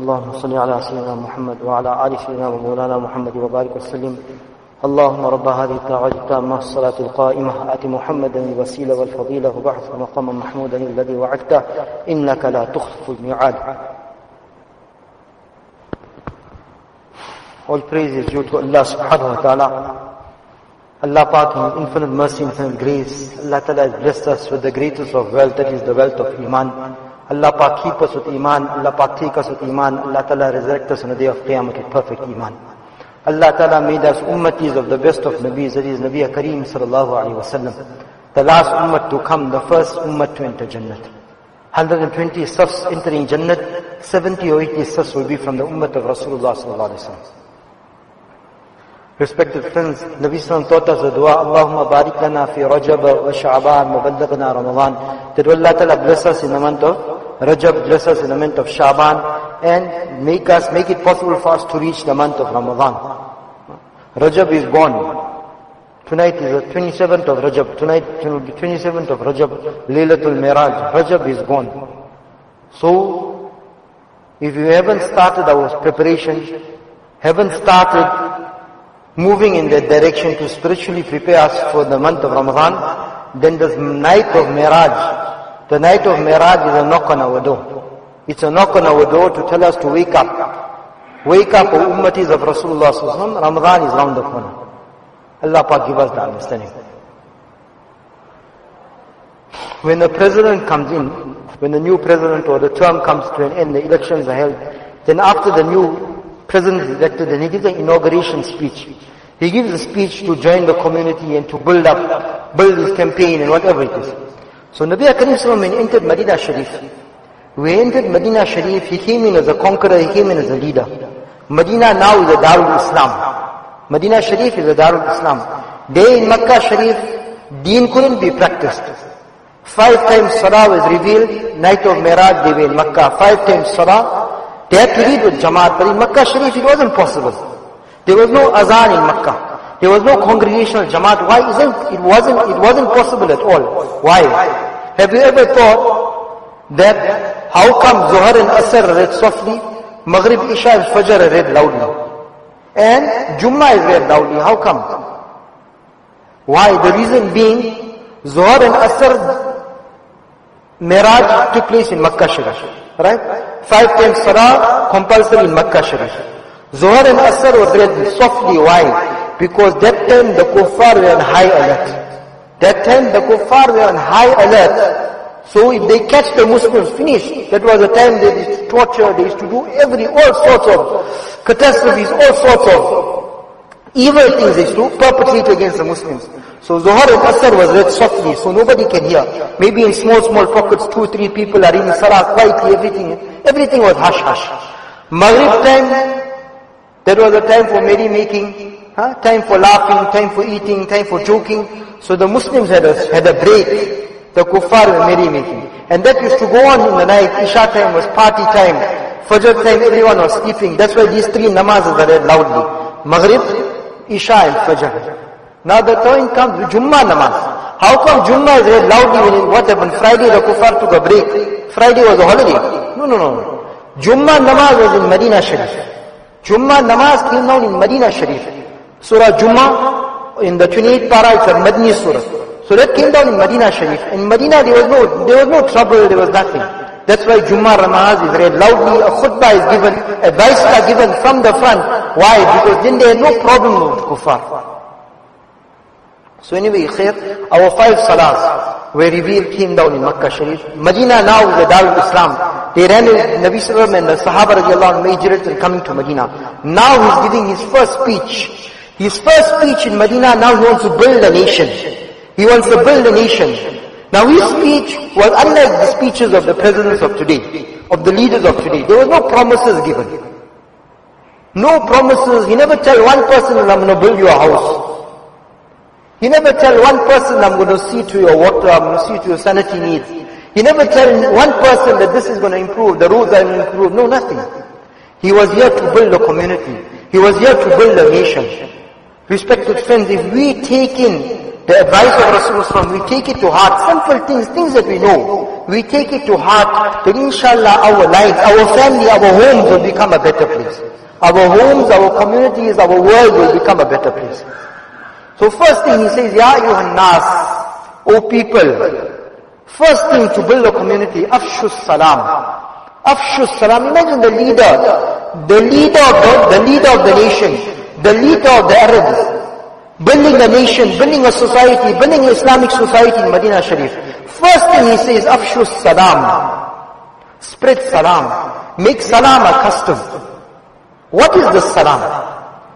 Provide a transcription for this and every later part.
اللهم صل على سيدنا محمد وعلى آل سيدنا ومولانا محمد وبارك وسلم اللهم رب هذه الدعوة التامة الصلاة القائمة آت محمدا الوسيلة والفضيلة وبعث مقاما محمودا الذي وعدته إنك لا تخلف الميعاد. All praise is due to Allah subhanahu wa ta'ala. Allah Pak in infinite mercy and grace. Allah Ta'ala has blessed us with the greatest of wealth, that is the wealth of Iman. Allah Pak keep us with Iman. Allah Pak take us with Iman. Allah Ta'ala resurrect us on the day of Qiyamah with perfect Iman. Allah Ta'ala made us ummatis of the best of Nabis, that is Nabi Kareem sallallahu alayhi wa sallam. The last ummah to come, the first ummah to enter Jannat. 120 safs entering Jannat, 70 or 80 safs will be from the ummah of Rasulullah sallallahu alayhi wa sallam. Respected friends, Nabi Sallallahu Alaihi Wasallam taught us the dua, Allahumma barik lana fi Rajab wa Sha'ban wa ballagna Ramadan. That Allah Ta'ala bless us in the month of Rajab, bless us in the month of Sha'ban, and make it possible for us to reach the month of Ramadan. Rajab is gone. Tonight is the 27th of Rajab. Tonight will be 27th of Rajab, Laylatul Meraaj. Rajab is gone. So, if you haven't started our preparation, haven't started moving in that direction to spiritually prepare us for the month of Ramadan, then the night of Meraaj, is a knock on our door. It's a knock on our door to tell us to wake up. Wake up, O Ummatis of Rasulullah Sallallahu Alaihi Wasallam, Ramadan is round the corner. Allah Pak give us the understanding. When the president comes in, when the new president or the term comes to an end, the elections are held, then after the new president is elected, and he gives an inauguration speech. He gives a speech to join the community and to build his campaign and whatever it is. So Nabi Karim Sallallahu Alaihi Wasallam entered Medina Sharif. He came in as a conqueror, he came in as a leader. Medina now is a Darul Islam. Medina Sharif is a Darul Islam. There in Makkah Sharif, deen couldn't be practiced. 5 times Salah was revealed, night of Meraaj they were in Makkah. 5 times Salah, they had to read with Jamaat, but in Makkah Sharif it wasn't possible. There was no Azan in Makkah. There was no congregational Jamaat. Why isn't it? It wasn't possible at all. Why? Have you ever thought that how come Zohar and Asr are read softly, Maghrib, Isha and Fajr are read loudly, and Jumuah is read loudly? How come? Why? The reason being, Zohar and Asr Meraaj took place in Makkah Sharif. Right? 5 times Salah, compulsory in Makkah Sharif. Zohar and Asr was read softly. Why? Because that time the Kuffar were on high alert. So if they catch the Muslims, finish. That was the time they used to torture, they used to do all sorts of catastrophes, all sorts of evil things they used to perpetrate against the Muslims. So Zohar and Asr was read softly, so nobody can hear. Maybe in small pockets, 2-3 people are in Salah, quietly, everything was hush. Maghrib time, that was a time for merrymaking, time for laughing, time for eating, time for joking. So the Muslims had a break, the Kuffar were merrymaking. And that used to go on in the night. Isha time was party time, Fajr time everyone was sleeping. That's why these 3 namazes are read loudly. Maghrib, Isha and Fajr. Now the time comes to Jumuah namaz. How come Jumuah is read loudly when what happened? Friday the Kuffar took a break. Friday was a holiday. No. Jumuah namaz was in Medina Sharif. Jumuah namaz came down in Medina Sharif. Surah Jumuah in the 28th para, it's a Madni surah. So that came down in Medina Sharif. In Medina there was no trouble, there was nothing. That's why Jumuah namaz is read loudly, a khutbah is given, advice are given from the front. Why? Because then they had no problem with Kuffar. So anyway, khair, our 5 salahs were revealed came down in Makkah Sharif. Medina now is the Darul Islam. They ran with Nabi Sallallahu Alaihi Wasallam and the Sahaba radiallahu anhu hijrat and coming to Medina. Now he's giving his first speech. His first speech in Medina, now he wants to build a nation. Now his speech was unlike the speeches of the presidents of today, of the leaders of today. There was no promises given. He never tell one person, I'm going to build your house. He never tell one person, I'm going to see to your water, I'm going to see to your sanity needs. He never tell one person that this is going to improve, the roads are going to improve. No, nothing. He was here to build a community. He was here to build a nation. Respected friends, if we take in The advice of Rasulullah, we take it to heart. Simple things, things that we know. We take it to heart that inshallah our life, our family, our homes will become a better place. Our homes, our communities, our world will become a better place. So first thing he says, Ya ayyuhan nas, O people. First thing to build a community, Afshush Salam. Afshush Salam, imagine the leader. The leader of the nation. The leader of the Arabs. Building a nation, building a society, building an Islamic society in Medina Sharif. First thing he says, Afshush Salam. Spread Salam. Make Salam a custom. What is the Salam?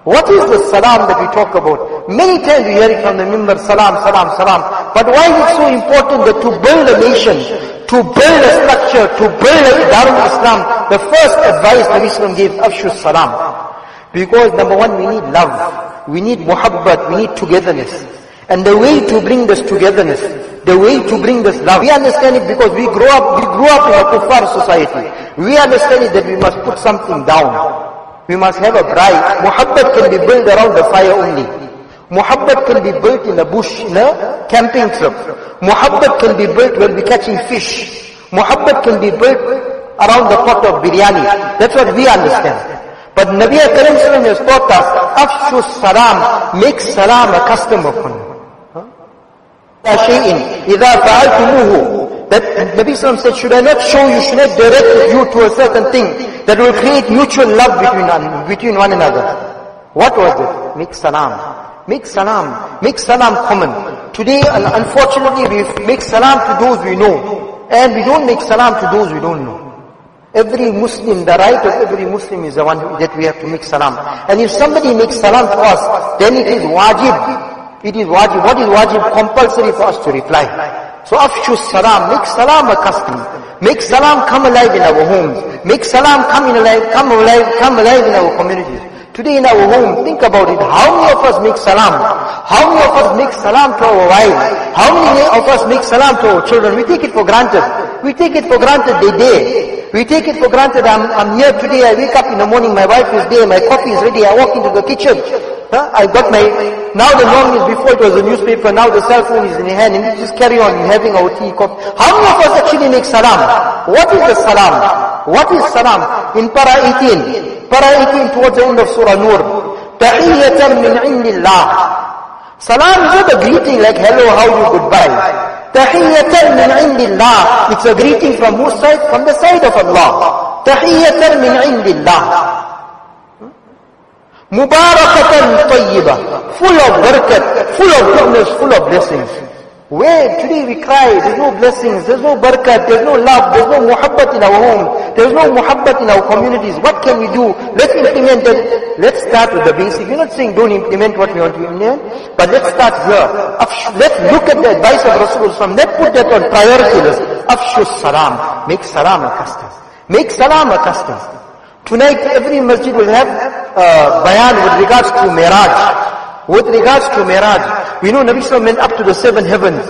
What is the Salam that we talk about? Many times we hear it from the member, Salam, Salam, Salam. But why is it so important that to build a nation, to build a structure, to build a Darul Islam, the first advice Nabi Sallam gave, Afshush Salam. Because number one, we need love. We need muhabbat, we need togetherness. And the way to bring this togetherness, the way to bring this love, we understand it because we grew up in a Kuffar society. We understand it that we must put something down. We must have a bright. Muhabbat can be built around the fire only. Muhabbat can be built in a bush, in a camping trip. Muhabbat can be built when we're catching fish. Muhabbat can be built around the pot of biryani. That's what we understand. But Nabi Karim Sallam has taught us, Afshush Salam, make Salam a custom of one. That Nabi Sallam said, should I not show you, should I direct you to a certain thing that will create mutual love between one another? What was it? Make Salam. Make Salam. Make Salam common. Today, unfortunately, we make Salam to those we know. And we don't make Salam to those we don't know. Every Muslim, the right of every Muslim is the one that we have to make salam. And if somebody makes salam for us, then it is wajib. It is wajib. What is wajib? Compulsory for us to reply. So Afshush Salam, make salam a custom. Make salam come alive in our homes. Make salam come alive in our communities. Today in our home, think about it. How many of us make salam? How many of us make salam to our wives? How many of us make salam to our children? We take it for granted. We take it for granted they day. We take it for granted, I'm here today, I wake up in the morning, my wife is there, my coffee is ready, I walk into the kitchen. Now the norm is before it was a newspaper, now the cell phone is in your hand and you just carry on having our tea, coffee. How many of us actually make salam? What is the salam? What is salam? In Para 18 towards the end of Surah Nur. Tahiyyatan min indillah. Salam is not a greeting like hello, how you, goodbye. Tahiyyatan min indillah. It's a greeting from whose side? From the side of Allah. Tahiyyatan min indillah. Mubarakatan tayyibah. Full of barakat, full of goodness, full of blessings. Where today we cry, there's no blessings, there's no barakat, there's no love, there's no muhabbat in our home, there's no muhabbat in our communities. What can we do? Let's implement that. Let's start with the basic. We're not saying don't implement what we want to implement, but let's start here. Let's look at the advice of Rasulullah. Let's put that on priority list. Afshush Salam. Make Salam a custom. Make Salam a custom. Tonight every masjid will have bayan with regards to Meraaj. With regards to Meraaj, we know Nabi Sallam went up to the seven heavens.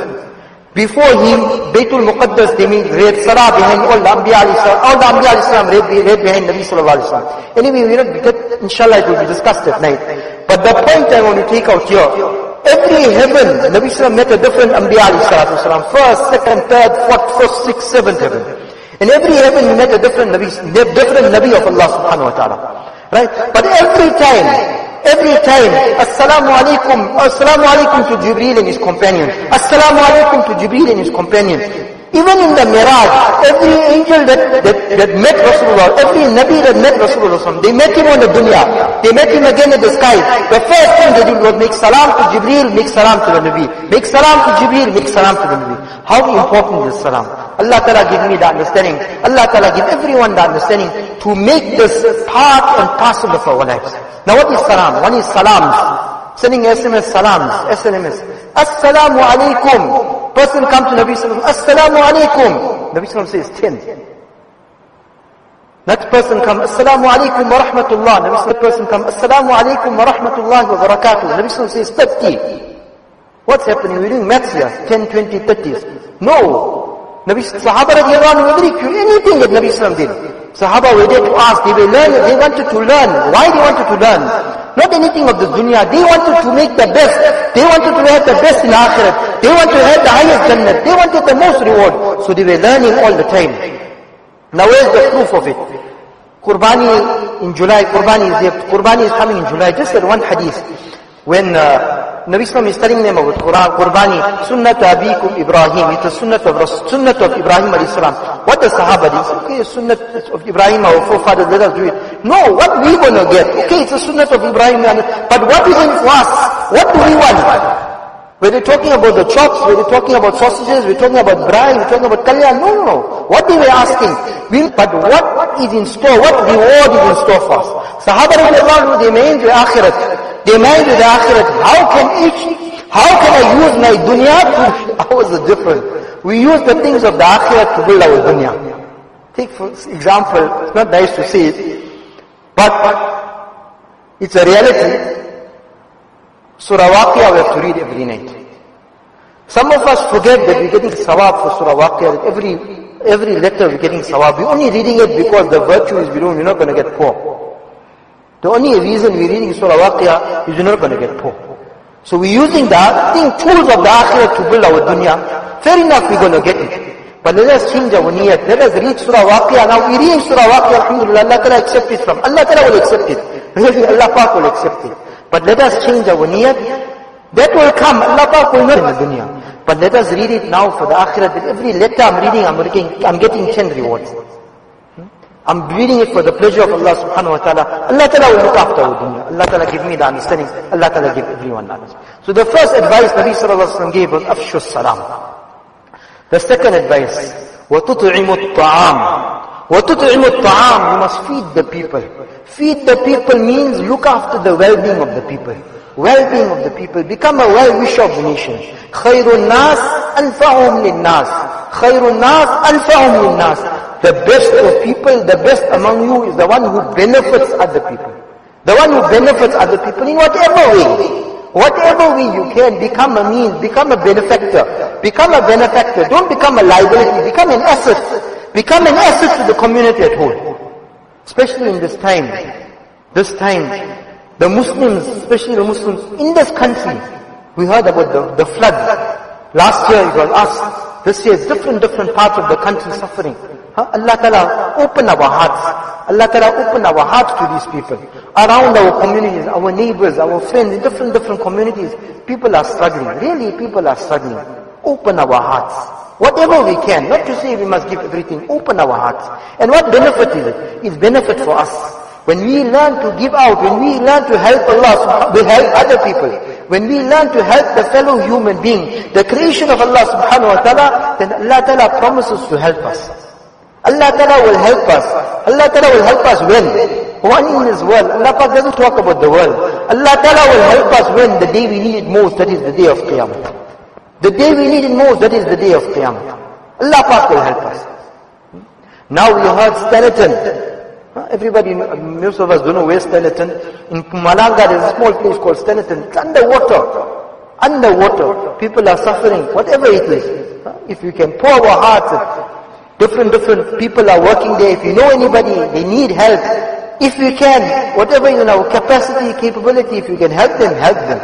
Before him, Baitul Muqaddas, they read Salah behind all the Anbiya alayhi salam. All the Anbiya alayhi salam read behind Nabi Sallallahu alayhi salam. Anyway, we don't get, inshallah it will be discussed at night. But the point I want to take out here, every heaven, Nabi Sallam met a different Anbiya alayhi salam. First, second, third, fourth, fifth, sixth, seventh heaven. In every heaven, he met a different Nabi of Allah Subhanahu wa ta'ala. Right? But every time, Assalamu alaikum to Jibreel and his companion. Assalamu alaikum to Jibreel and his companion. Even in the Miraaj, every angel that met Rasulullah, every Nabi that met Rasulullah, they met him on the dunya. They met him again in the sky. The first thing they did was make salam to Jibreel, make salam to the Nabi. Make salam to Jibreel, make salam to the Nabi. How important is salam? Allah Ta'ala give me the understanding. Allah Ta'ala give everyone the understanding to make this part and parcel of our lives. Now what is salam? One is salams. Sending SMS salams. SMS. Assalamu alaikum. Person comes to Nabi Sallam. Assalamu alaikum. Nabi Sallam says 10. That person comes. Assalamu alaikum wa rahmatullah. Nabi Sallam person comes. Assalamu alaikum wa rahmatullah wa barakatuh. Nabi Sallam says 30. What's happening? We're doing maths here. 10, 20, 30. No. Nabi Sahaba were very curious. Anything that Nabi Sallam did, Sahaba were there to ask. They wanted to learn. Why they wanted to learn? not anything of this dunya. They wanted to make the best. They wanted to have the best in Akhirah. They wanted to have the highest Jannat. They wanted the most reward. So they were learning all the time. Now where is the proof of it? Qurbani in July. Qurbani is coming in July. Just at one hadith. When Nabi Islam is telling them about Qurbani, Sunnatu Abikum Ibrahim, it's the Sunnat of Ibrahim alayhi salam. What the Sahaba did, okay, Sunnat of Ibrahim, our forefathers, let us do it. No, what we gonna get? Okay, it's the Sunnat of Ibrahim, but what is in for us? What do we want? Were they talking about the chops? Were they talking about sausages? Were they talking about braai? Were they talking about kalyan? No. What they were asking? But what is in store? What reward is in store for us? Sahaba radiallahu, they made the Akhirat. They mind with the Akhirat. How can I use my dunya to, how is it different? We use the things of the Akhirat to build our dunya. Take for example, it's not nice to see it, but it's a reality. Surah Waqiyah we have to read every night. Some of us forget that we're getting sawab for Surah Waqiyah, that every letter we're getting sawab. We're only reading it because the virtue is we don't, we're not going to get poor. The only reason we're reading Surah Waqiyah is we're not going to get poor. So we're using the tools of the Akhirah to build our dunya. Fair enough, we're going to get it. But let us change our niyat. Let us read Surah Waqiyah. Now we're reading Surah Waqiyah, alhamdulillah, Allah Ta'ala accept it from. Allah Ta'ala will accept it. Really, Allah Ta'ala will accept it. But let us change our niyat. That will come. Allah Ta'ala will not in the dunya. But let us read it now for the Akhirah. That every letter I'm reading, I'm getting 10 rewards. I'm reading it for the pleasure of Allah subhanahu wa ta'ala. Allah ta'ala will look after our dunya. Allah ta'ala give me the understanding. Allah ta'ala give everyone knowledge. So the first advice Nabi sallallahu alayhi wa sallam gave was Afshu salam. The second advice, وَتُطْعِمُ الطَّعَامِ وَتُطْعِمُ الطَّعَامِ. You must feed the people. Feed the people means look after the well-being of the people. Well-being of the people. Become a well-wisher of the nation. خَيْرُ النَّاسِ أَنْفَعُهُمْ لِلنَّاسِ خَيْرُ النَّاسِ أَنْفَعُهُمْ لِلنَّاسِ. The best of people, the best among you is the one who benefits other people. The one who benefits other people in whatever way. Whatever way you can, become a means, become a benefactor. Become a benefactor. Don't become a liability. Become an asset. Become an asset to the community at whole. Especially in this time. This time. The Muslims, especially the Muslims in this country. We heard about the flood. Last year it was us. This year different parts of the country suffering. Allah Ta'ala open our hearts. Allah Ta'ala open our hearts to these people. Around our communities, our neighbors, our friends, in different communities, people are struggling. Really, people are struggling. Open our hearts. Whatever we can, not to say we must give everything, open our hearts. And what benefit is it? It's benefit for us. When we learn to give out, when we learn to help Allah, we help other people. When we learn to help the fellow human being, the creation of Allah subhanahu wa ta'ala, then Allah Ta'ala promises to help us. Allah Ta'ala will help us. Allah Ta'ala will help us when? One in His world. Allah Ta'ala doesn't talk about the world. Allah Ta'ala will help us when? The day we need it most, that is the day of Qiyamah. The day we need it most, that is the day of Qiyamah. Allah Ta'ala will help us. Now we heard Stalaton. Everybody, most of us don't know where Stalaton. In Mpumalanga there is a small place called Stalaton. It's underwater. Underwater. People are suffering, whatever it is. If you can pour our hearts, different people are working there. If you know anybody, they need help. If you can, whatever in our capacity, capability, if you can help them, help them.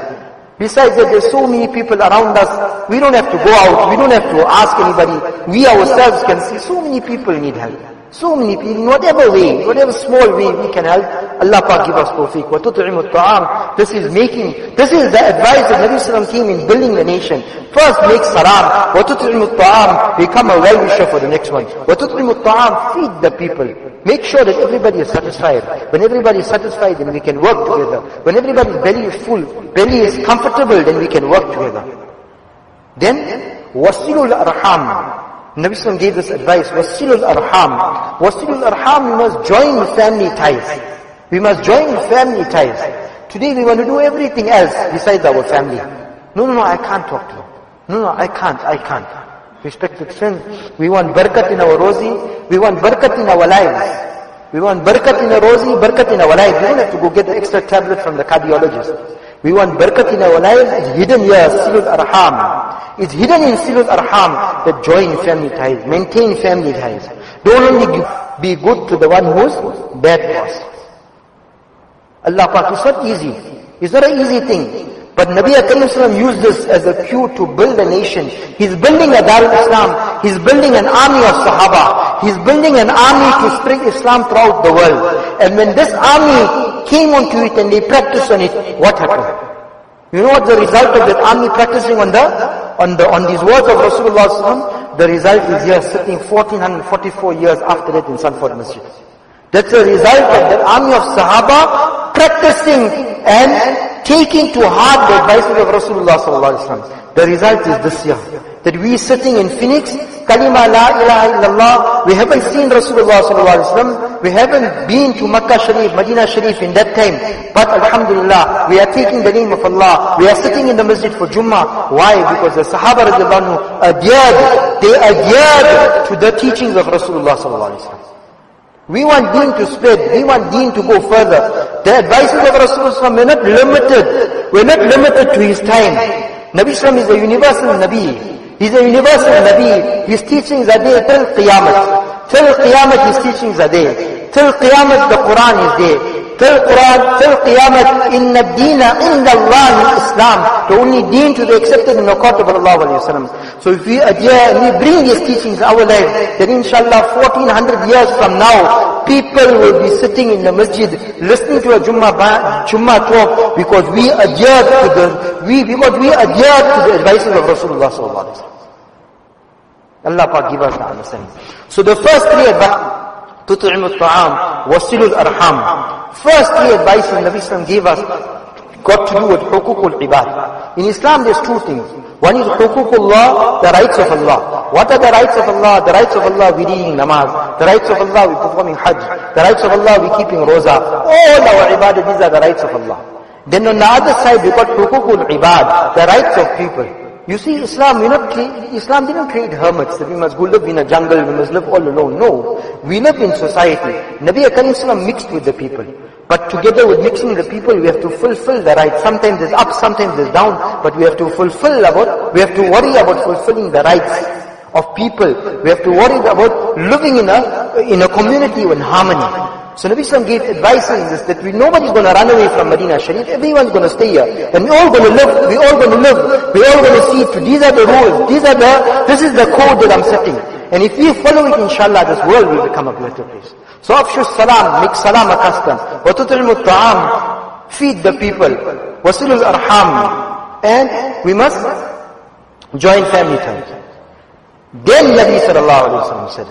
Besides that, there's so many people around us. We don't have to go out. We don't have to ask anybody. We ourselves can see so many people need help. So many people, in whatever way, whatever small way we can help, Allah Ta'ala give us tawfiq. وَتُطْعِمُ الطَّعَامِ. This is the advice that Nabi Sallallahu Alaihi Wasallam came in building the nation. First, make salam. وَتُطْعِمُ الطَّعَامِ. Become a well-wisher for the next one. وَتُطْعِمُ الطَّعَامِ. Feed the people. Make sure that everybody is satisfied. When everybody is satisfied, then we can work together. When everybody's belly is full, belly is comfortable, then we can work together. Then, وَصِلُوا الْأَرْحَامِ. Nabi Sallam gave this advice, Wasilul Arham. Wasilul Arham, we must join family ties. We must join family ties. Today we want to do everything else besides our family. No, I can't talk to you. No, I can't. Respected friends, we want barakat in our rozi, we want barakat in our lives. We want barakat in our rozi, barakat in our lives. We don't have to go get the extra tablet from the cardiologist. We want barakat in our lives. It's hidden here, Silul Arham. It's hidden in Silul Arham that join family ties, maintain family ties. Don't only be good to the one who's bad to us. Allah Pak, it's not easy. It's not an easy thing. But Nabi ﷺ used this as a cue to build a nation. He's building a Darul Islam. He's building an army of Sahaba. He's building an army to spread Islam throughout the world. And when this army came onto it and they practiced on it, what happened? You know what the result of that army practicing on these words of Rasulullah? The result is here, sitting 1444 years after that in Sanford Masjid. That's the result of that army of Sahaba practicing and taking to heart the advices of Rasulullah sallallahu alaihi wasallam. The result is this year, that we sitting in Phoenix, kalima la ilaha illallah, we haven't seen Rasulullah sallallahu alaihi wasallam, we haven't been to Makkah Sharif, Medina Sharif in that time, but alhamdulillah, we are taking the name of Allah, we are sitting in the masjid for Jumuah. Why? Because the Sahaba radhiyallahu anhu adhered to the teachings of Rasulullah sallallahu alaihi wasallam. We want deen to spread, we want deen to go further. The advices of Rasulullah were not limited, to his time. Nabi Islam is a universal Nabi. He's a universal Nabi. His teachings are there till Qiyamah. Till Qiyamah his teachings are there. Till Qiyamah the Quran is there. Till Qiyamah, inna deena inda Allah Islam. The only deen to be accepted in the court of Allah alayhi wasallam. So if we adhere and we bring these teachings in our life, then inshallah 1400 years from now, people will be sitting in the masjid, listening to a Jumuah talk, because we adhere to the advices of Rasulullah sallallahu alayhi wasallam. Allah Pak give us the understanding. So the first three advices, تُطْعِمُ الطَّعَامِ وَصِلُ الْأَرْحَامِ. First three advices Nabi Islam gave us got to do with حقوق العباد. In Islam there's two things. One is huququllah, the rights of Allah. What are the rights of Allah? The rights of Allah, we're reading namaz. The rights of Allah, we're performing hajj. The rights of Allah, we're keeping roza. All our ibadah, these are the rights of Allah. Then on the other side we got huququl ibad, the rights of people. You see, Islam didn't create hermits that we must go live in a jungle, we must live all alone. No, we live in society. Nabi Akarim mixed with the people. But together with mixing the people, we have to fulfill the rights. Sometimes it's up, sometimes it's down. But we have to worry about fulfilling the rights of people. We have to worry about living in a community in harmony. So Nabi Islam gave advice in this, that nobody's going to run away from Medina Sharif, everyone's going to stay here. And we're all going to live, these are the rules, this is the code that I'm setting. And if we follow it, inshallah, this world will become a better place. So afshu salam, make salam a custom. Wa tut'imu ta'am, feed the people. Wasilul arham, and we must join family ties. Then Nabi sallallahu alayhi wa sallam said,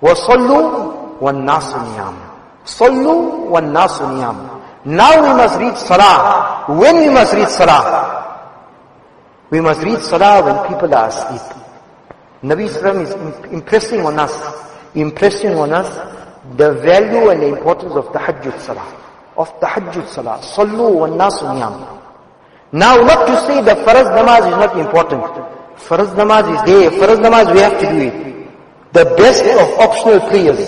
wa sallu wa nasu niyam. Sallu wa nasu niyam. Now we must read salah. When we must read salah? We must read salah when people are asleep. Nabi Sallam is impressing on us the value and the importance of tahajjud salah. Sallu wa nasu niyam. Now not to say that faraz namaz is not important. Faraz namaz is there. Faraz namaz we have to do it. The best of optional prayers.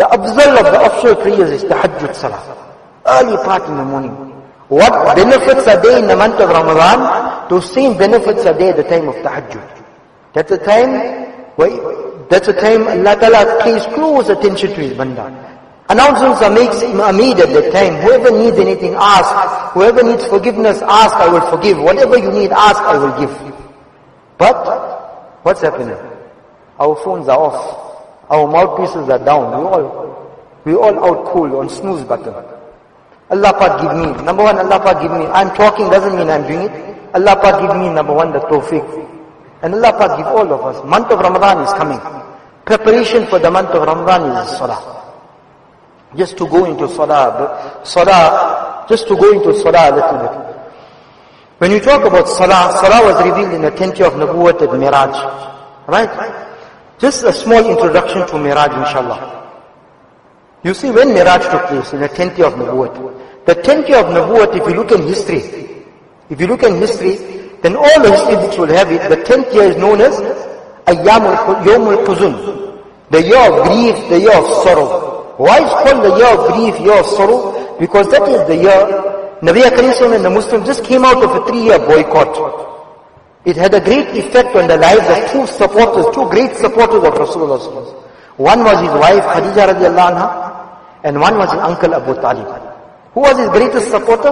The afdal of the optional prayers is tahajjud salah. Early part in the morning. What benefits are there in the month of Ramadan? Those same benefits are there at the time of tahajjud. That's the time Allah Ta'ala pays close attention to His Banda. Announcements are made at that time. Whoever needs anything, ask. Whoever needs forgiveness, ask, I will forgive. Whatever you need, ask, I will give. But what's happening? Our phones are off. Our mouthpieces are down. We all out cold on snooze button. Allah Pak give me. Number one, Allah Pak give me. I'm talking doesn't mean I'm doing it. Allah Pak give me, number one, the tawfiq. And Allah Pak give all of us. Month of Ramadan is coming. Preparation for the month of Ramadan is salah. Just to go into salah. Just to go into salah a little bit. When you talk about salah, salah was revealed in the 10th year of Nabuwat at Meraaj. Right? Just a small introduction to Meraaj, inshallah. You see, when Meraaj took place in the 10th year of Nabuwat, if you look in history, then all the history which will have it, the 10th year is known as Yawmul Huzun, the year of grief, the year of sorrow. Why is called the year of grief, year of sorrow? Because that is the year Nabi Akarim and the Muslims just came out of a 3-year boycott. It had a great effect on the lives of two great supporters of Rasulullah. One was his wife Khadija radhiyallahu anha, and one was his uncle Abu Talib. Who was his greatest supporter?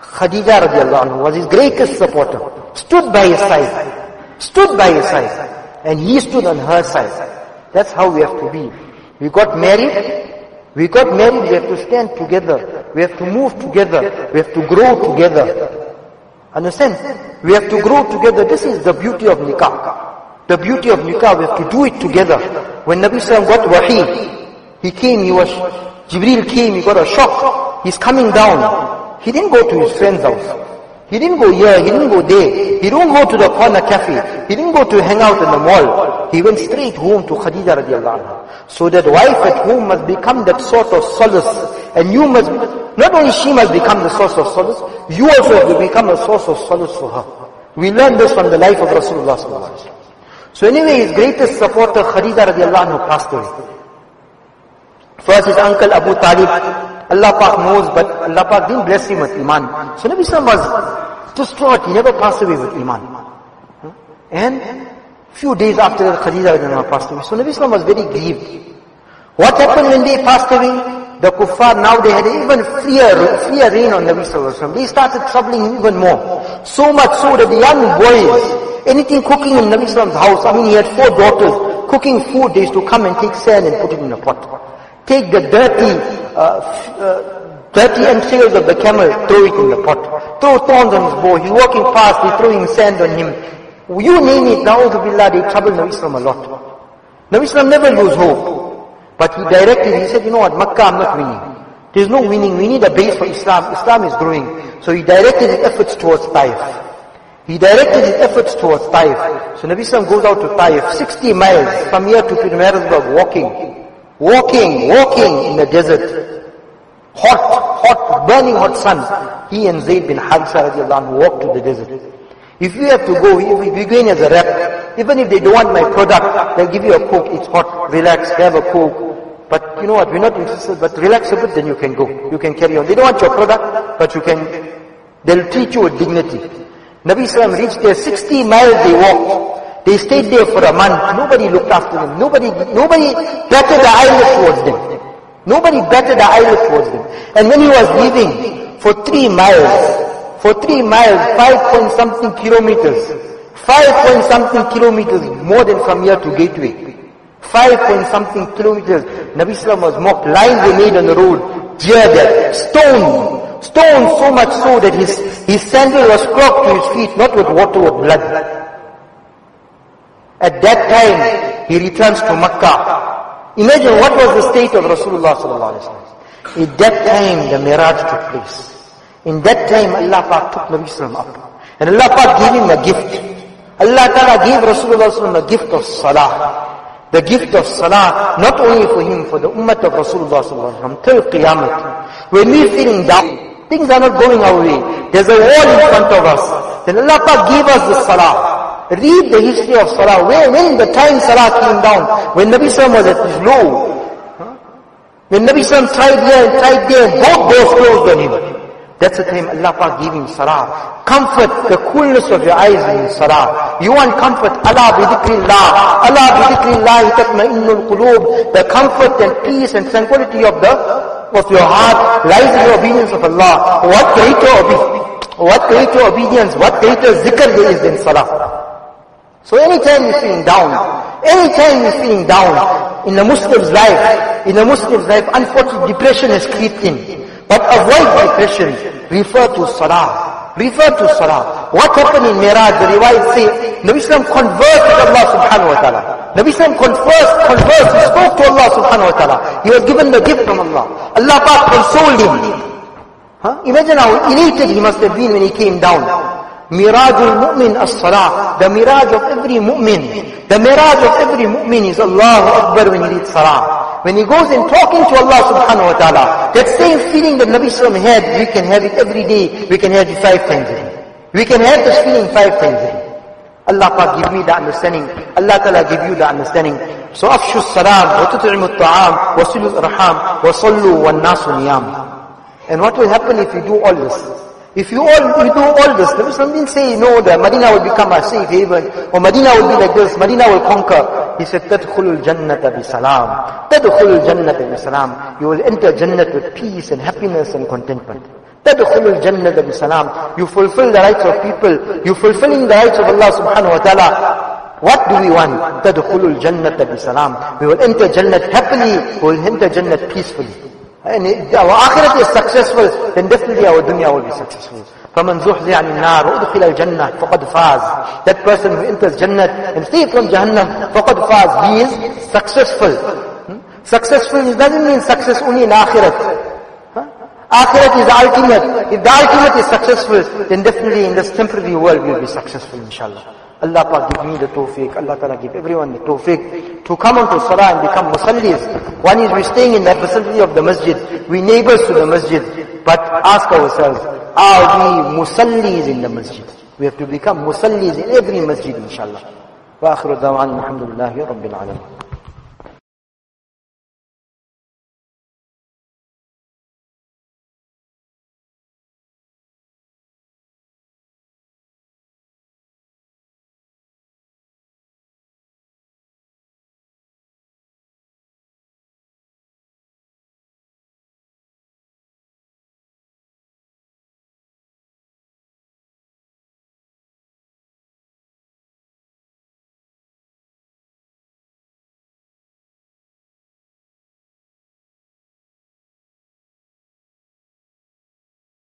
Khadija radiallahu anhu was his greatest supporter. Stood by his side. Stood by his side. And he stood on her side. That's how we have to be. We got married. We got married, we have to stand together. We have to move together. We have to grow together. Understand? We have to grow together. This is the beauty of nikah. The beauty of nikah, we have to do it together. When Nabi Sallallahu got wahi, he came, Jibreel came, he got a shock. He's coming down. He didn't go to his friend's house. He didn't go here, he didn't go there. He didn't go to the corner cafe. He didn't go to hang out in the mall. He went straight home to Khadija radiallahu anha. So that wife at home must become that sort of solace. And you must, not only she must become the source of solace, you also have to become a source of solace for her. We learn this from the life of Rasulullah sallallahu alaihi wasallam. So anyway, his greatest supporter Khadija radiallahu anha passed away. First his uncle Abu Talib. Allah Pak knows, but Allah Pak didn't bless him with Iman. So Nabi Sallallahu was distraught, he never passed away with Iman. And few days after that, Khadija passed away. So Nabi Sallallahu was very grieved. What happened when they passed away? The Kuffar, now they had even freer reign on Nabi Sallallahu. They started troubling him even more. So much so that the young boys, anything cooking in Nabi Sallallahu house, he had 4 daughters, cooking food, they used to come and take sand and put it in a pot. Take the dirty entrails of the camel, throw it in the pot. Throw thorns on his bow. He's walking past, they're throwing sand on him. You name it, na'udhu billah, they trouble Nabi Islam a lot. Nabi Islam never lose hope. But he directed, he said, you know what, Makkah, I'm not winning. There's no winning. We need a base for Islam. Islam is growing. So he directed his efforts towards Taif. So Nabi Islam goes out to Taif, 60 miles from here to Meraaj, walking in the desert, burning hot sun. He and Zayd bin Harisa radiallahu anhu walked to the desert. If you have to go, if you're going as a rep, even if they don't want my product, they'll give you a Coke, it's hot, relax, have a Coke. But you know what, we're not interested, but relax a bit, then you can go, you can carry on. They don't want your product, but you can, they'll treat you with dignity. Nabi Sallam reached there, 60 miles they walked. They stayed there for a month. Nobody looked after them. Nobody batted the eyelid towards them. And when he was leaving, for 3 miles, 5 point something kilometers, 5 point something kilometers more than from here to Gateway. 5 point something kilometers. Nabi Sallam was mocked. Lines were made on the road. Jeered at. Stone so much so that his sandal was clogged to his feet, not with water or blood. At that time, he returns to Makkah. Imagine what was the state of Rasulullah sallallahu alaihi wasallam. At that time, the Meraaj took place. In that time, Allah Pak took Nabi Sallam up. And Allah Pak gave him a gift. Allah Ta'ala gave Rasulullah sallallahu alaihi wasallam a gift of salah. The gift of salah, not only for him, for the ummah of Rasulullah sallallahu alaihi wasallam, till Qiyamah. When we're feeling down, things are not going our way. There's a wall in front of us. Then Allah Pak gave us the salah. Read the history of Salah. When the time Salah came down, when Nabi Sallam was at his low, when Nabi Sallam tried there, both doors closed on him. That's the time Allah Pak gave him Salah. Comfort the coolness of your eyes in Salah. You want comfort? Allah bi dhikrillah, tatma'innul qulub. The comfort and peace and tranquility of your heart lies in the obedience of Allah. What greater obedience, what greater zikr there is than Salah. So anytime you're feeling down, in a Muslim's life, unfortunately depression has crept in. But avoid depression. Refer to Salah. What happened in Meraaj, the riwayat say, Nabi Sallam conversed with Allah subhanahu wa ta'ala. Nabi Sallam conversed, he spoke to Allah subhanahu wa ta'ala. He was given the gift from Allah. Allah Pak consoled him. Imagine how elated he must have been when he came down. Mirajul Mu'min as-Salah. The miraj of every mu'min. The miraj of every mu'min is Allahu Akbar when he reads Salah. When he goes and talking to Allah subhanahu wa ta'ala, that same feeling that Nabi Sallam had, we can have it every day, we can have it 5 times a day. We can have this feeling 5 times a day. Allah Pak give me the understanding. Allah Ta'ala give you the understanding. So, afshu as-salam, wa tut'imu at-ta'am, wa silu al-arham, wa sallu wa nasu niyam. And what will happen if you do all this? If you do all this, there will somebody say, no, the Medina will become a safe haven, or Medina will be like this, Medina will conquer. He said, Tadkhulul Jannata bi Salam. Tadkhulul Jannata bi Salam. You will enter Jannat with peace and happiness and contentment. Tadkhulul Jannata bi Salam. You fulfill the rights of people. You fulfilling the rights of Allah subhanahu wa ta'ala. What do we want? Tadkhulul Jannata bi Salam. We will enter Jannat happily. We will enter Jannat peacefully. And if our Akhirah is successful, then definitely our dunya will be successful. فَمَنْ زُحْزِعَ عَنِ النَّارِ وَأُدْخِلَ الْجَنَّةِ فَقَدْ فَازَ. That person who enters Jannat and stays from Jahannam, فَقَدْ فَازَ. He is successful. Successful doesn't mean success only in Akhirah. Akhirah is the ultimate. If the ultimate is successful, then definitely in this temporary world we will be successful, inshallah. Allah Ta'ala give me the tawfiq, Allah Ta'ala give everyone the tawfiq to come onto Salah and become Musallis. One is we're staying in the vicinity of the masjid, we neighbors to the masjid, but ask ourselves, are we Musallis in the masjid? We have to become Musallis in every masjid, inshallah. Wa akhiru da'wan alhamdulillahi rabbil alamin.